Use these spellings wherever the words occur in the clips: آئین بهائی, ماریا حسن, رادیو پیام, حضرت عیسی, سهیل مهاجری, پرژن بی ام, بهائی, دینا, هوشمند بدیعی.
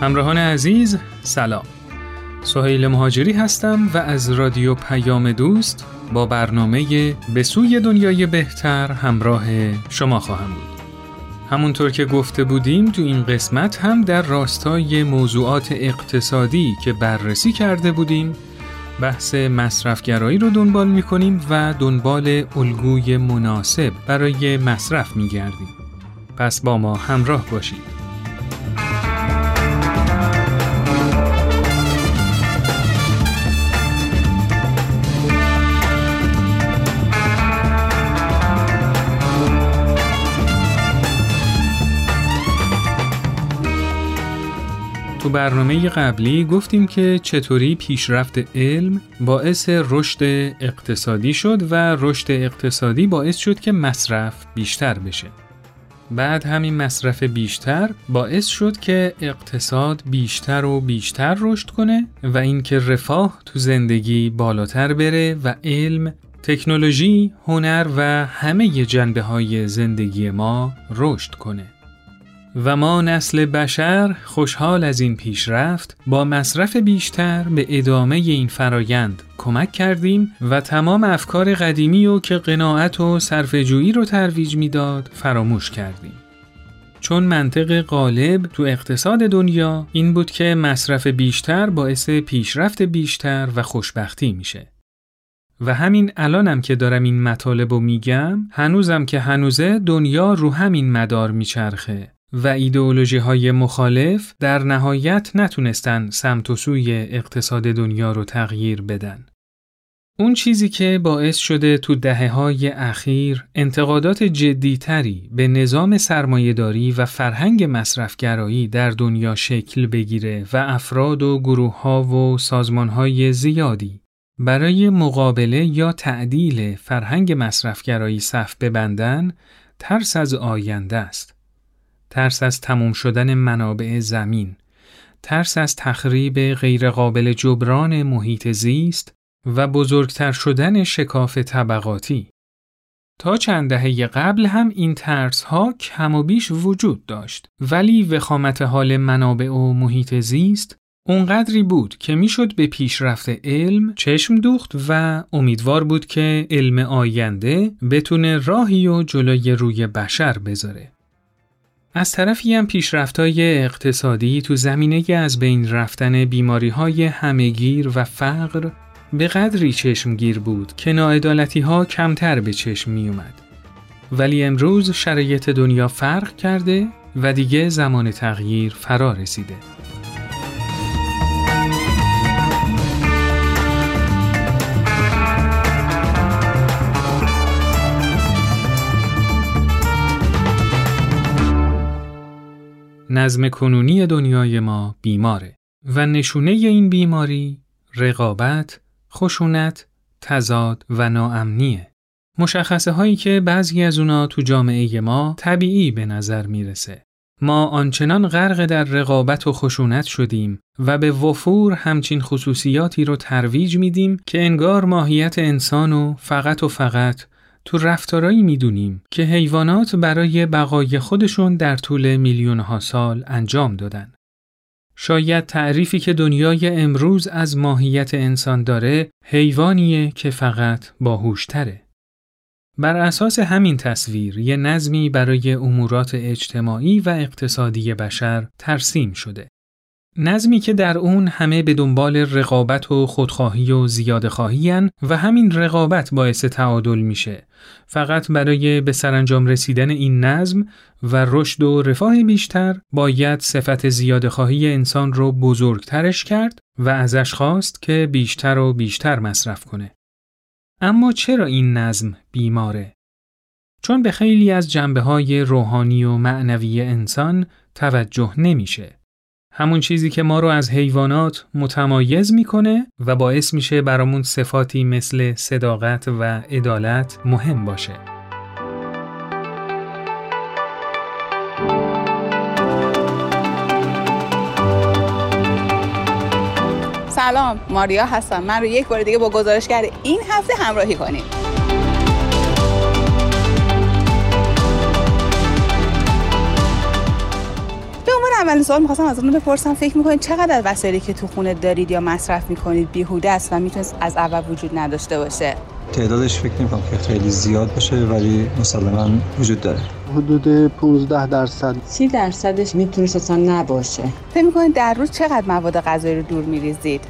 همراهان عزیز سلام، سهیل مهاجری هستم و از رادیو پیام دوست با برنامه به سوی دنیای بهتر همراه شما خواهم بود. همونطور که گفته بودیم تو این قسمت هم در راستای موضوعات اقتصادی که بررسی کرده بودیم بحث مصرفگرایی رو دنبال می‌کنیم و دنبال الگوی مناسب برای مصرف می‌گردیم. پس با ما همراه باشید. تو برنامه قبلی گفتیم که چطوری پیشرفت علم باعث رشد اقتصادی شد و رشد اقتصادی باعث شد که مصرف بیشتر بشه. بعد همین مصرف بیشتر باعث شد که اقتصاد بیشتر و بیشتر رشد کنه و اینکه رفاه تو زندگی بالاتر بره و علم، تکنولوژی، هنر و همه جنبه‌های زندگی ما رشد کنه. و ما نسل بشر خوشحال از این پیشرفت با مصرف بیشتر به ادامه این فرایند کمک کردیم و تمام افکار قدیمی رو که قناعت و صرفه‌جویی رو ترویج میداد فراموش کردیم. چون منطق غالب تو اقتصاد دنیا این بود که مصرف بیشتر باعث پیشرفت بیشتر و خوشبختی میشه. و همین الانم که دارم این مطالب رو میگم، هنوزم که هنوزه دنیا رو همین مدار میچرخه و ایدئولوژی‌های مخالف در نهایت نتونستن سمت و سوی اقتصاد دنیا رو تغییر بدن. اون چیزی که باعث شده تو دهه‌های اخیر انتقادات جدی‌تری به نظام سرمایه‌داری و فرهنگ مصرفگرایی در دنیا شکل بگیره و افراد و گروه‌ها و سازمان‌های زیادی برای مقابله یا تعدیل فرهنگ مصرفگرایی صف ببندن، ترس از آینده است. ترس از تموم شدن منابع زمین، ترس از تخریب غیرقابل جبران محیط زیست و بزرگتر شدن شکاف طبقاتی. تا چند دهه قبل هم این ترس‌ها کم و بیش وجود داشت، ولی وخامت حال منابع و محیط زیست اونقدری بود که میشد به پیشرفت علم چشم دوخت و امیدوار بود که علم آینده بتونه راهی و جلوی روی بشر بذاره. از طرفی هم پیشرفت‌های اقتصادی تو زمینه از بین رفتن بیماری‌های همه‌گیر و فقر به قدری چشمگیر بود که ناعدالتی‌ها کمتر به چشم می‌اومد. ولی امروز شرایط دنیا فرق کرده و دیگه زمان تغییر فرا رسیده. نظم کنونی دنیای ما بیماره و نشونه این بیماری رقابت، خشونت، تضاد و ناامنیه. مشخصه هایی که بعضی از اونا تو جامعه ما طبیعی به نظر میرسه. ما آنچنان غرق در رقابت و خشونت شدیم و به وفور همچین خصوصیاتی رو ترویج میدیم که انگار ماهیت انسانو فقط و فقط تو رفتارایی میدونیم که حیوانات برای بقای خودشون در طول میلیون‌ها سال انجام دادن. شاید تعریفی که دنیای امروز از ماهیت انسان داره، حیوانیه که فقط باهوش‌تره. بر اساس همین تصویر، یه نظمی برای امورات اجتماعی و اقتصادی بشر ترسیم شده. نظمی که در اون همه به دنبال رقابت و خودخواهی و زیادخواهی هن و همین رقابت باعث تعادل میشه، فقط برای به سرانجام رسیدن این نظم و رشد و رفاه بیشتر باید صفت زیادخواهی انسان رو بزرگترش کرد و ازش خواست که بیشتر و بیشتر مصرف کنه. اما چرا این نظم بیماره؟ چون به خیلی از جنبه‌های روحانی و معنوی انسان توجه نمیشه. همون چیزی که ما رو از حیوانات متمایز میکنه و باعث میشه برامون صفاتی مثل صداقت و عدالت مهم باشه. سلام، ماریا حسن. من رو یک بار دیگه با گزارشگر این هفته همراهی کنید. اولین سوال می‌خواستم ازتون بپرسم، فکر می‌کنید چقدر وسایلی که تو خونه دارید یا مصرف می‌کنید بیهوده است و میتونه از اول وجود نداشته باشه؟ تعدادش فکر نمی‌کنم که خیلی زیاد باشه، ولی مسلماً وجود داره. حدود 15%. 30% میتونه اصلا نباشه. فکر می‌کنید در روز چقدر مواد غذایی رو دور می‌ریزید؟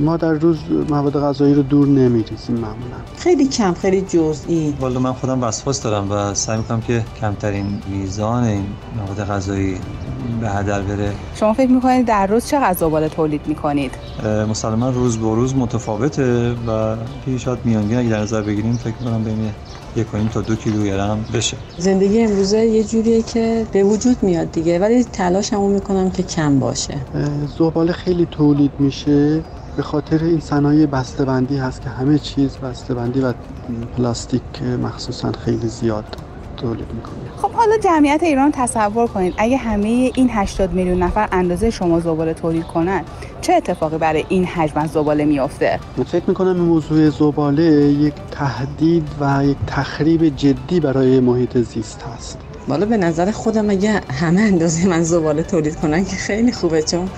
ما در روز مواد غذایی رو دور نمی‌ریزیم معمولا. خیلی کم، خیلی جزئی. والا من خودم وسواس دارم و سعی می‌کنم که کمترین میزان این مواد غذایی به هدر بره. شما فکر می‌کنید در روز چه غذا تولید می‌کنید؟ مسلماً روز به روز متفاوته و شاید میانگین اگه در نظر بگیریم فکر می‌کنم بین 1.5 تا 2 کیلوگرم بشه. زندگی امروزه یه جوریه که به وجود میاد دیگه، ولی تلاشمو می‌کنم که کم باشه. زباله خیلی تولید میشه. به خاطر این صنایع بسته‌بندی هست که همه چیز بسته‌بندی و پلاستیک مخصوصاً خیلی زیاد تولید می‌کنه. خب حالا جمعیت ایران تصور کنید اگه همه این 80 میلیون نفر اندازه شما زباله تولید کنند، چه اتفاقی برای این حجم از زباله می‌افته؟ من فکر می‌کنم این موضوع زباله یک تهدید و یک تخریب جدی برای محیط زیست هست. والا به نظر خودم اگه همه اندازه من زباله تولید کنن که خیلی خوبه، چون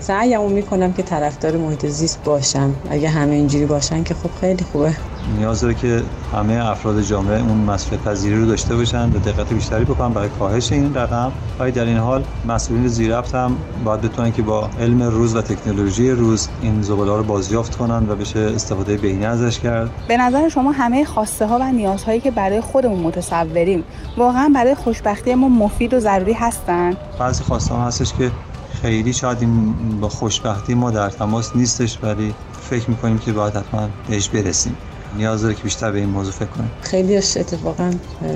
سعیمو میکنم که طرفدار محیط زیست باشم. اگه همه اینجوری باشن که خب خیلی خوبه. نیاز داره که همه افراد جامعه اون مسئله پذیری رو داشته باشن و دقت بیشتری بکنن برای کاهش این رقم. ولی در این حال مسئولین زیرربط هم باید بتونن که با علم روز و تکنولوژی روز این زباله‌ها رو بازیافت کنن و بشه استفاده بهینه ازش کرد. به نظر شما همه خواسته ها و نیازهایی که برای خودمون متصوریم واقعا برای خوشبختی ما مفید و ضروری هستن؟ بعضی خواسته ها هستش که خیلی شاید این با خوشبختی ما در تماس نیستش، ولی فکر می‌کنیم که باید حتما بهش برسیم. نیاز داره که بیشتر به این موضوع فکر کنیم. خیلیش اتفاقا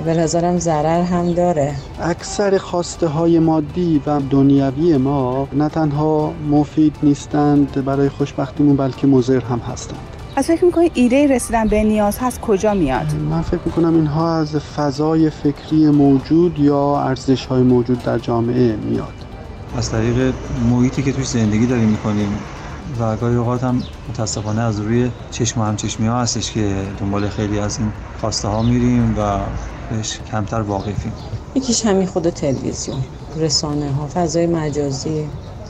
به نظرم ضرر هم داره. اکثر خواسته های مادی و دنیوی ما نه تنها مفید نیستند برای خوشبختیمون، بلکه مضر هم هستند. از فکر می‌کنید ایده رسیدن به نیاز هست کجا میاد؟ من فکر می‌کنم اینها از فضای فکری موجود یا ارزش‌های موجود در جامعه میاد. از طریق محیطی که توش زندگی داریم میکنیم و گاهی اوقات هم متاسفانه از روی چشم همچشمی ها هستش که دنبال خیلی از این خواسته ها میریم و بهش کمتر واقفیم. یکیش همین خود تلویزیون، رسانه ها، فضای مجازی،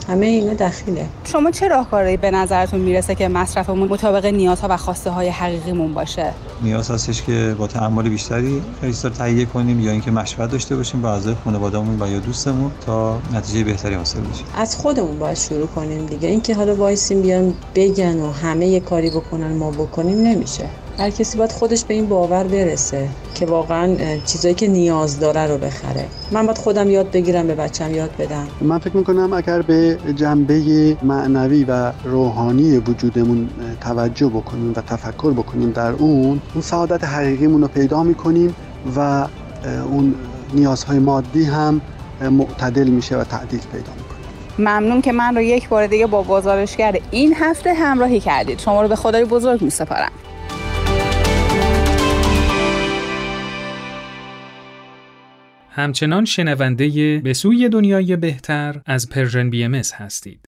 همه اینا دخیله. شما چه راهکاری به نظرتون میرسه که مصرفمون مطابق نیازها و خواسته های حقیقیمون باشه؟ نیاز هستش که با تعامل بیشتری ریستا تهیه کنیم یا اینکه مشورت داشته باشیم با اعضای خانواده‌مون و یا دوستمون تا نتیجه بهتری حاصل بشه. از خودمون باید شروع کنیم دیگه. اینکه حالا وایسیم بیان بگن و همه یه کاری بکنن ما بکنیم نمیشه. هر کسی باید خودش به این باور برسه که واقعا چیزایی که نیاز داره رو بخره. من باید خودم یاد بگیرم، به بچه‌م یاد بدم. من فکر می‌کنم اگر به جنبه معنوی و روحانی وجودمون توجه بکنیم و تفکر بکنیم در اون سعادت حقیقیمون رو پیدا می‌کنیم و اون نیازهای مادی هم معتدل میشه و تعدیل پیدا می‌کنه. ممنون که من رو یک بار دیگه با گزارشگر این هفته همراهی کردید. شما رو به خدای بزرگ می‌سپارم. همچنان شنونده به سوی دنیای بهتر از پرژن بی ام هستید.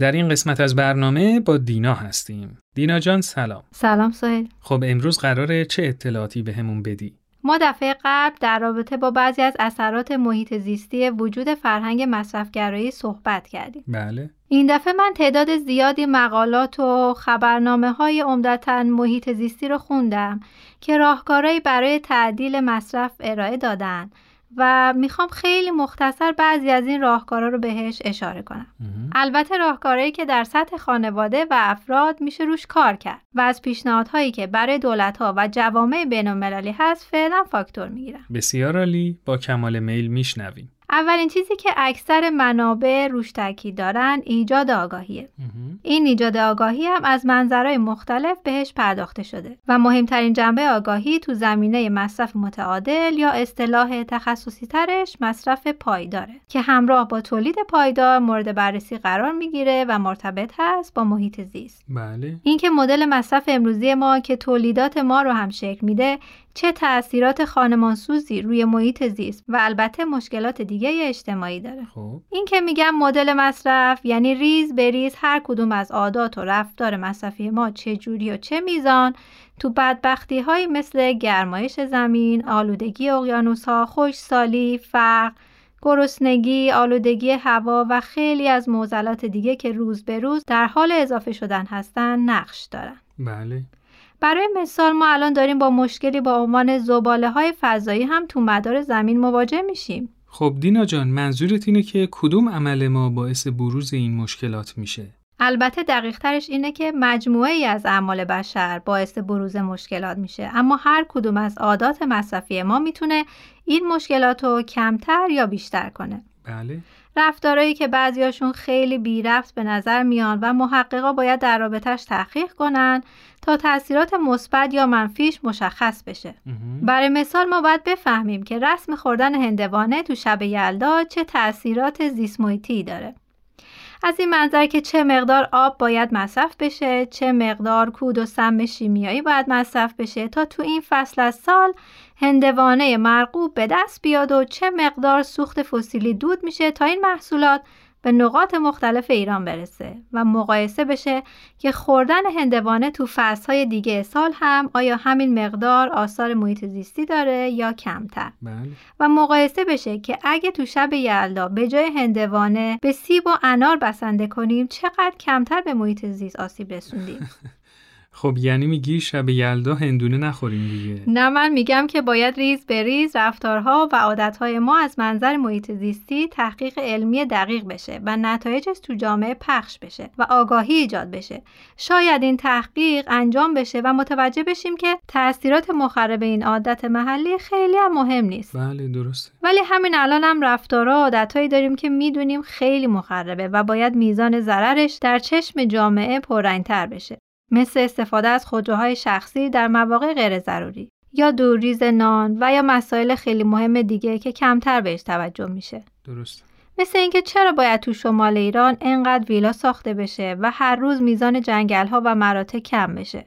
در این قسمت از برنامه با دینا هستیم. دینا جان سلام. سلام سهیل. خب امروز قراره چه اطلاعاتی به همون بدی؟ ما دفعه قبل در رابطه با بعضی از اثرات محیط زیستی وجود فرهنگ مصرفگرایی صحبت کردیم. بله. این دفعه من تعداد زیادی مقالات و خبرنامه‌های عمدتاً محیط زیستی رو خوندم که راهکارهایی برای تعدیل مصرف ارائه دادن. و میخوام خیلی مختصر بعضی از این راهکارها رو بهش اشاره کنم. البته راهکارهایی که در سطح خانواده و افراد میشه روش کار کرد و از پیشنهادهایی که برای دولت‌ها و جوامع بین‌المللی هست فعلا فاکتور میگیرن. بسیار عالی، با کمال میل میشنویم. اولین چیزی که اکثر منابع روش تاکید دارن ایجاد آگاهیه. این ایجاد آگاهی هم از منظرهای مختلف بهش پرداخته شده و مهمترین جنبه آگاهی تو زمینه مصرف متعادل یا اصطلاح تخصصی ترش مصرف پایداره که همراه با تولید پایدار مورد بررسی قرار میگیره و مرتبط هست با محیط زیست. بله. اینکه مدل مصرف امروزی ما که تولیدات ما رو هم شکل میده چه تأثیرات خانمانسوزی روی محیط زیست و البته مشکلات دیگه اجتماعی داره. خوب. این که میگم مدل مصرف یعنی ریز به ریز هر کدوم از عادات و رفتار مصرفی ما چه جوری و چه میزان تو بدبختی های مثل گرمایش زمین، آلودگی اقیانوس ها، خشکسالی، فقر، گرسنگی، آلودگی هوا و خیلی از معضلات دیگه که روز به روز در حال اضافه شدن هستن نقش دارن. بله. برای مثال ما الان داریم با مشکلی با عنوان زباله‌های فضایی هم تو مدار زمین مواجه میشیم. خب دینا جان، منظورت اینه که کدوم عمل ما باعث بروز این مشکلات میشه؟ البته دقیق ترش اینه که مجموعه‌ای از اعمال بشر باعث بروز مشکلات میشه، اما هر کدوم از عادات مصرفی ما میتونه این مشکلات رو کمتر یا بیشتر کنه. بله. رفتارهایی که بعضیاشون خیلی بی‌ربط به نظر میان و محققا باید در رابطه‌اش تحقیق کنن تا تأثیرات مثبت یا منفیش مشخص بشه. برای مثال ما باید بفهمیم که رسم خوردن هندوانه تو شب یلدا چه تأثیرات زیست‌محیطی داره. از این منظر که چه مقدار آب باید مصرف بشه، چه مقدار کود و سم شیمیایی باید مصرف بشه تا تو این فصل از سال هندوانه مرغوب به دست بیاد و چه مقدار سوخت فسیلی دود میشه تا این محصولات به نقاط مختلف ایران برسه و مقایسه بشه که خوردن هندوانه تو فصل‌های دیگه سال هم آیا همین مقدار آثار محیط زیستی داره یا کمتر. بله. و مقایسه بشه که اگه تو شب یلدا به جای هندوانه به سیب و انار بسنده کنیم چقدر کمتر به محیط زیست آسیب رسوندیم. خب یعنی میگی شب یلدا هندونه نخوریم دیگه؟ نه، من میگم که باید ریز به ریز رفتارها و عادتهای ما از منظر محیط زیستی تحقیق علمی دقیق بشه و نتایجش تو جامعه پخش بشه و آگاهی ایجاد بشه. شاید این تحقیق انجام بشه و متوجه بشیم که تأثیرات مخرب این عادت محلی خیلی هم مهم نیست. بله درسته. ولی همین الان هم رفتارها و عادتهایی داریم که میدونیم خیلی مخربه و باید میزان ضررش در چشم جامعه پررنگ‌تر بشه. مثل استفاده از خودروهای شخصی در مواقع غیر ضروری یا دوریز نان و یا مسائل خیلی مهم دیگه که کمتر بهش توجه میشه. درست. مثل اینکه چرا باید تو شمال ایران اینقدر ویلا ساخته بشه و هر روز میزان جنگل‌ها و مراتع کم بشه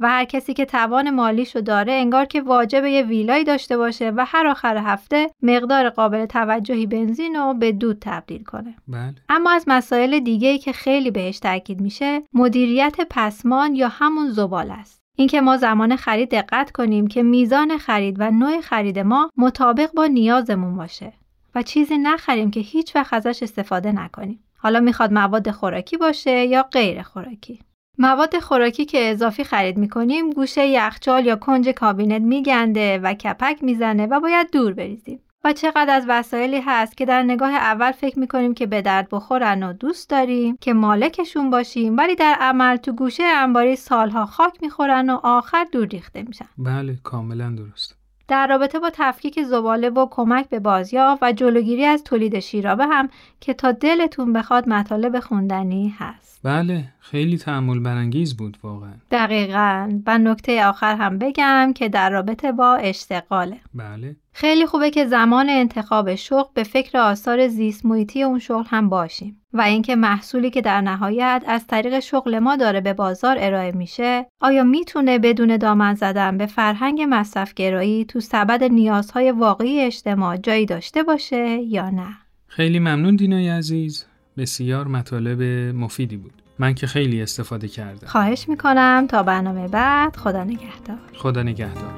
و هر کسی که توان مالیشو داره انگار که واجب یه ویلایی داشته باشه و هر آخر هفته مقدار قابل توجهی بنزین رو به دود تبدیل کنه. بله. اما از مسائل دیگه‌ای که خیلی بهش تاکید میشه مدیریت پسمان یا همون زباله است. اینکه ما زمان خرید دقت کنیم که میزان خرید و نوع خرید ما مطابق با نیازمون باشه و چیزی نخریم که هیچ وقت ازش استفاده نکنیم. حالا میخواد مواد خوراکی باشه یا غیر خوراکی. مواد خوراکی که اضافی خرید می‌کنیم گوشه یخچال یا کنج کابینت می‌گنده و کپک می‌زنه و باید دور بریزیم. و چقدر از وسایلی هست که در نگاه اول فکر می‌کنیم که به درد بخورن و دوست داریم که مالکشون باشیم، ولی در عمل تو گوشه انباری سالها خاک می‌خورن و آخر دور ریخته میشن. بله کاملا درست. در رابطه با تفکیک زباله و کمک به بازیافت و جلوگیری از تولید شیرابه هم که تا دلتون بخواد مطالب خوندنی هست. بله خیلی تأمل برانگیز بود واقعا. دقیقاً. و نکته آخر هم بگم که در رابطه با اشتغاله. بله. خیلی خوبه که زمان انتخاب شغل به فکر آثار زیست محیطی اون شغل هم باشیم و اینکه محصولی که در نهایت از طریق شغل ما داره به بازار ارائه میشه آیا میتونه بدون دامن زدن به فرهنگ مصرفگرایی تو سبد نیازهای واقعی اجتماع جایی داشته باشه یا نه. خیلی ممنون دینای عزیز، بسیار مطالب مفیدی بود، من که خیلی استفاده کردم. خواهش میکنم. تا برنامه بعد، خدا نگهدار. خدا نگهدار.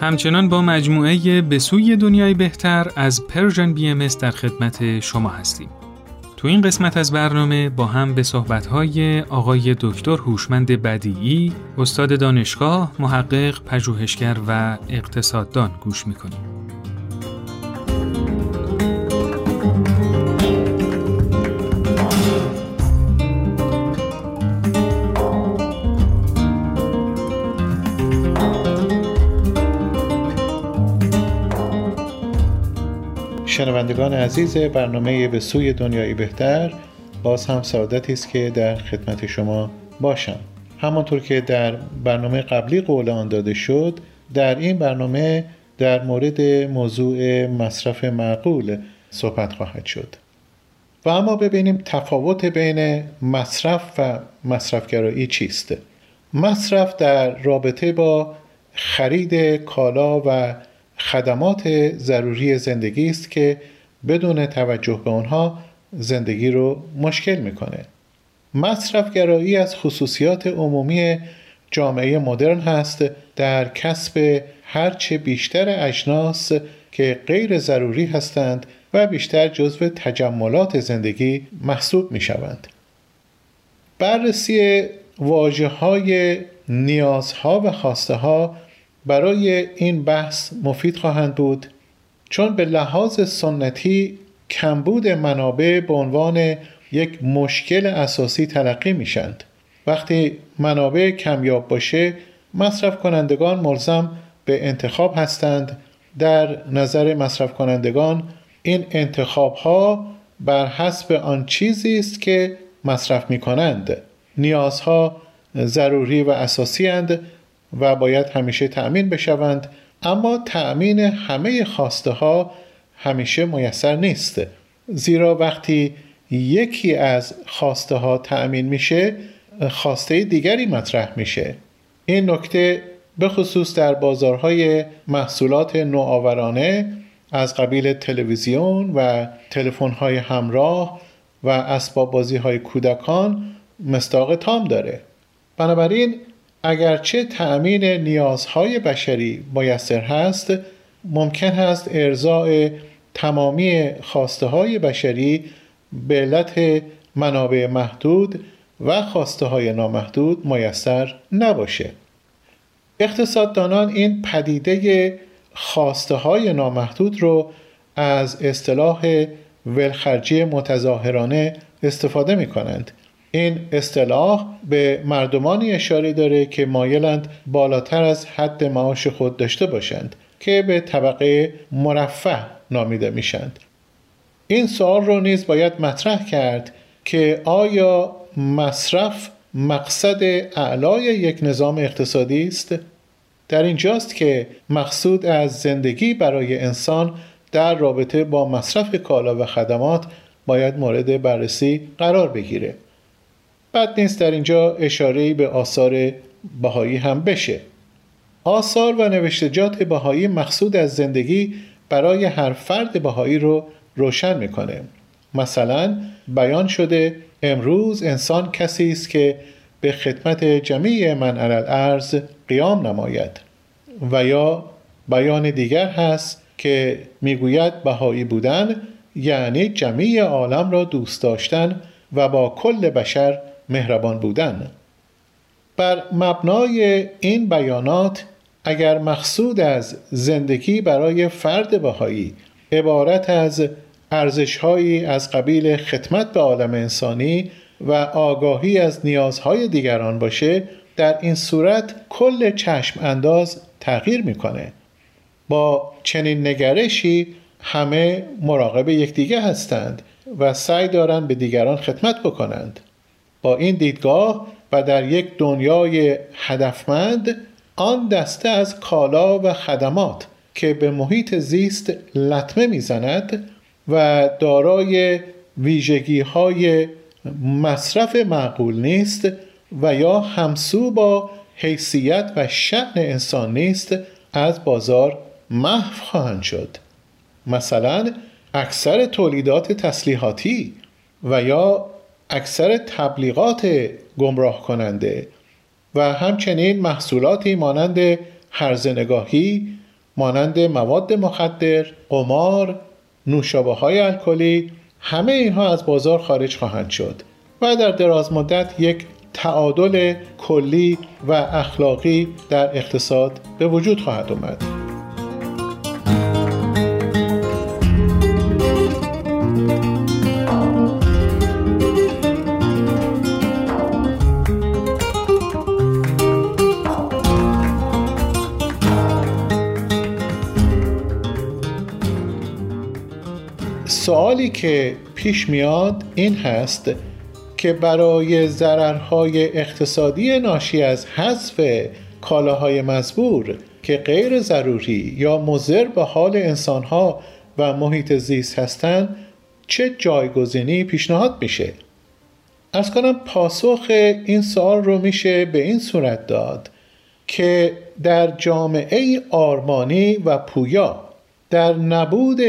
همچنان با مجموعه به سوی دنیای بهتر از پرژن بی ام در خدمت شما هستیم. تو این قسمت از برنامه با هم به صحبت‌های آقای دکتر هوشمند بدیعی، استاد دانشگاه، محقق، پژوهشگر و اقتصاددان گوش می‌کنیم. شنوندگان عزیز برنامه به سوی دنیای بهتر، باز هم سعادتی است که در خدمت شما باشم. همانطور که در برنامه قبلی قول آن داده شد، در این برنامه در مورد موضوع مصرف معقول صحبت خواهد شد. و اما ببینیم تفاوت بین مصرف و مصرفگرایی چیست. مصرف در رابطه با خرید کالا و خدمات ضروری زندگی است که بدون توجه به آنها زندگی رو مشکل میکنه. مصرفگرایی از خصوصیات عمومی جامعه مدرن هست در کسب هرچه بیشتر اجناس که غیر ضروری هستند و بیشتر جزو تجملات زندگی محسوب میشوند. بررسی واژه‌های نیازها و خواسته‌ها برای این بحث مفید خواهند بود، چون به لحاظ سنتی کمبود منابع به عنوان یک مشکل اساسی تلقی میشند. وقتی منابع کمیاب باشه، مصرف کنندگان ملزم به انتخاب هستند. در نظر مصرف کنندگان این انتخاب ها بر حسب آن چیزی است که مصرف می کنند. نیازها ضروری و اساسی اند و باید همیشه تأمین بشوند، اما تأمین همه خواسته ها همیشه میسر نیست، زیرا وقتی یکی از خواسته ها تأمین میشه، خواسته دیگری مطرح میشه. این نکته به خصوص در بازارهای محصولات نوآورانه از قبیل تلویزیون و تلفن‌های همراه و اسباب بازی‌های کودکان مصداق تام داره. بنابراین اگرچه تأمین نیازهای بشری میسر هست، ممکن است ارضاء تمامی خواسته‌های بشری به علت منابع محدود و خواسته‌های نامحدود میسر نباشه. اقتصاددانان این پدیده خواسته‌های نامحدود رو از اصطلاح ولخرجی متظاهرانه استفاده می‌کنند. این اصطلاح به مردمانی اشاره داره که مایلند بالاتر از حد معاش خود داشته باشند که به طبقه مرفه نامیده میشند. این سوال رو نیز باید مطرح کرد که آیا مصرف مقصد اعلای یک نظام اقتصادی است؟ در اینجاست که مقصود از زندگی برای انسان در رابطه با مصرف کالا و خدمات باید مورد بررسی قرار بگیره. بد نیست در اینجا اشاره‌ای به آثار بهائی هم بشه. آثار و نوشتجات بهائی مقصود از زندگی برای هر فرد بهائی رو روشن میکنه. مثلا بیان شده امروز انسان کسی است که به خدمت جمیع من علی الارض قیام نماید، و یا بیان دیگر هست که میگوید بهایی بودن یعنی جمیع عالم را دوست داشتن و با کل بشر مهربان بودن. بر مبنای این بیانات اگر مقصود از زندگی برای فرد بهایی عبارت از ارزش‌هایی از قبیل خدمت به عالم انسانی و آگاهی از نیازهای دیگران باشه، در این صورت کل چشم انداز تغییر میکنه. با چنین نگرشی همه مراقب یکدیگر هستند و سعی دارند به دیگران خدمت بکنند. با این دیدگاه و در یک دنیای هدفمند، آن دسته از کالا و خدمات که به محیط زیست لطمه میزند و دارای ویژگی‌های مصرف معقول نیست و یا همسو با حیثیت و شأن انسان نیست، از بازار محو خواهند شد. مثلا اکثر تولیدات تسلیحاتی و یا اکثر تبلیغات گمراه کننده و همچنین محصولاتی مانند هرزنگاهی، مانند مواد مخدر، قمار، نوشابه‌های الکلی، همه اینها از بازار خارج خواهند شد و در دراز مدت یک تعادل کلی و اخلاقی در اقتصاد به وجود خواهد آمد. سوالی که پیش میاد این هست که برای ضررهای اقتصادی ناشی از حذف کالاهای مزبور که غیر ضروری یا مضر به حال انسانها و محیط زیست هستند، چه جایگزینی پیشنهاد میشه؟ عرض کنم پاسخ این سوال رو میشه به این صورت داد که در جامعه آرمانی و پویا در نبود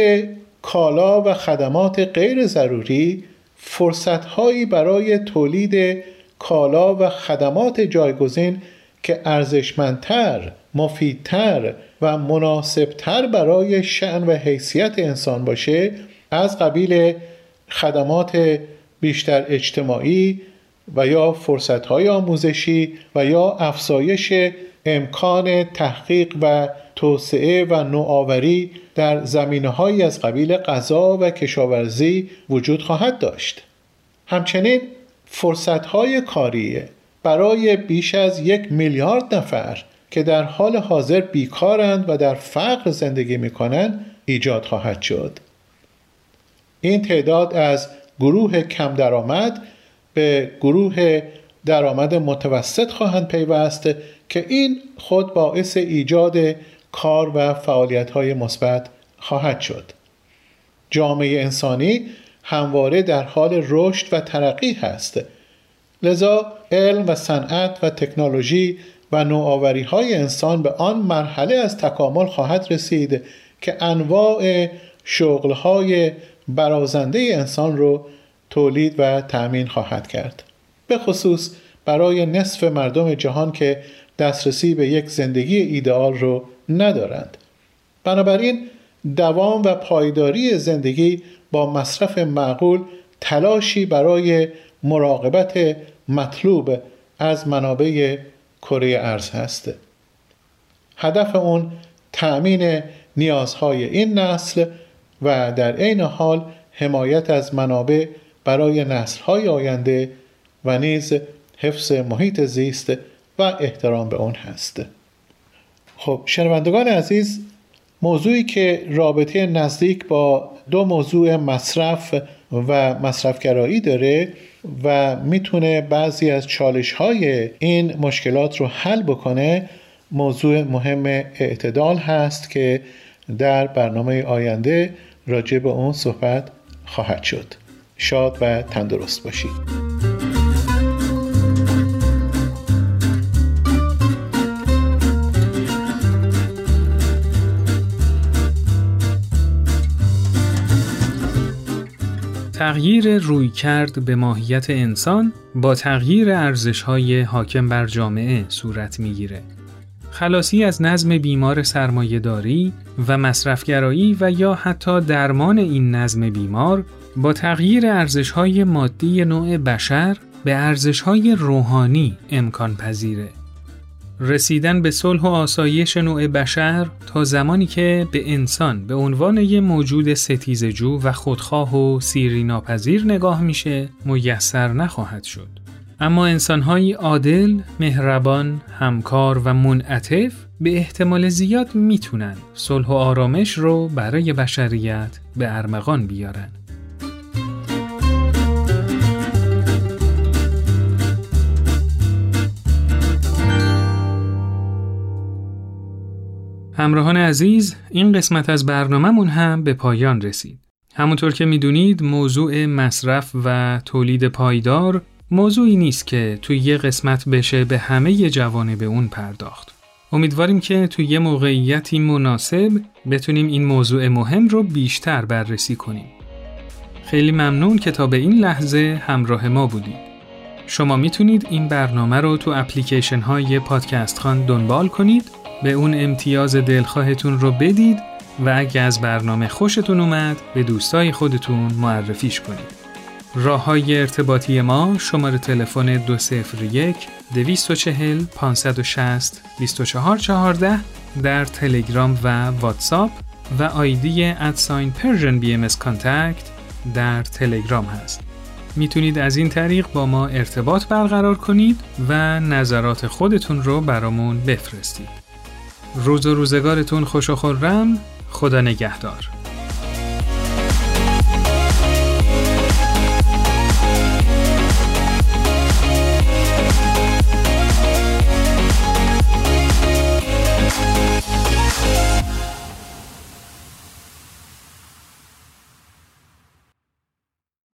کالا و خدمات غیر ضروری فرصت‌هایی برای تولید کالا و خدمات جایگزین که ارزشمندتر، مفیدتر و مناسبتر برای شأن و حیثیت انسان باشه، از قبیل خدمات بیشتر اجتماعی و یا فرصت‌های آموزشی و یا افزایش امکان تحقیق و توسعه و نوآوری در زمینه‌هایی از قبیل غذا و کشاورزی وجود خواهد داشت. همچنین فرصت‌های کاری برای بیش از 1 میلیارد نفر که در حال حاضر بیکارند و در فقر زندگی می‌کنند ایجاد خواهد شد. این تعداد از گروه کم درآمد به گروه درآمد متوسط خواهند پیوست که این خود باعث ایجاد کار و فعالیت‌های مثبت خواهد شد. جامعه انسانی همواره در حال رشد و ترقی هست. لذا علم و صنعت و تکنولوژی و نوآوری‌های انسان به آن مرحله از تکامل خواهد رسید که انواع شغل‌های برازنده انسان رو تولید و تأمین خواهد کرد. به خصوص برای نصف مردم جهان که دسترسی به یک زندگی ایدئال رو ندارند. بنابراین دوام و پایداری زندگی با مصرف معقول تلاشی برای مراقبت مطلوب از منابع کره ارض هست. هدف اون تأمین نیازهای این نسل و در عین حال حمایت از منابع برای نسل‌های آینده و نیز حفظ محیط زیست و احترام به آن هست. خب شنوندگان عزیز، موضوعی که رابطه نزدیک با دو موضوع مصرف و مصرفگرایی داره و میتونه بعضی از چالش‌های این مشکلات رو حل بکنه، موضوع مهم اعتدال هست که در برنامه آینده راجع به اون صحبت خواهد شد. شاد و تندرست باشید. تغییر رویکرد به ماهیت انسان با تغییر ارزش‌های حاکم بر جامعه صورت می‌گیرد. خلاصی از نظم بیمار سرمایه‌داری و مصرفگرایی و یا حتی درمان این نظم بیمار با تغییر ارزش‌های مادی نوع بشر به ارزش‌های روحانی امکان پذیره. رسیدن به صلح و آسایش نوع بشر تا زمانی که به انسان به عنوان یک موجود ستیزجو و خودخواه و سیری ناپذیر نگاه میشه میسر نخواهد شد. اما انسان‌های عادل، مهربان، همکار و منعطف به احتمال زیاد میتونن صلح و آرامش رو برای بشریت به ارمغان بیارن. همراهان عزیز، این قسمت از برنامه‌مون هم به پایان رسید. همونطور که می‌دونید، موضوع مصرف و تولید پایدار موضوعی نیست که توی یه قسمت بشه به همه جوانب اون پرداخت. امیدواریم که توی یه موقعیتی مناسب بتونیم این موضوع مهم رو بیشتر بررسی کنیم. خیلی ممنون که تا به این لحظه همراه ما بودید. شما میتونید این برنامه رو تو اپلیکیشن‌های پادکست خان دنبال کنید، به اون امتیاز دلخواهتون رو بدید و اگه از برنامه خوشتون اومد به دوستای خودتون معرفیش کنید. راه‌های ارتباطی ما شماره تلفن 201-240-560-2414 در تلگرام و واتساپ و آیدی @PersianBMSContact در تلگرام هست. میتونید از این طریق با ما ارتباط برقرار کنید و نظرات خودتون رو برامون بفرستید. روز و روزگارتون خوش و خرم. خدا نگهدار.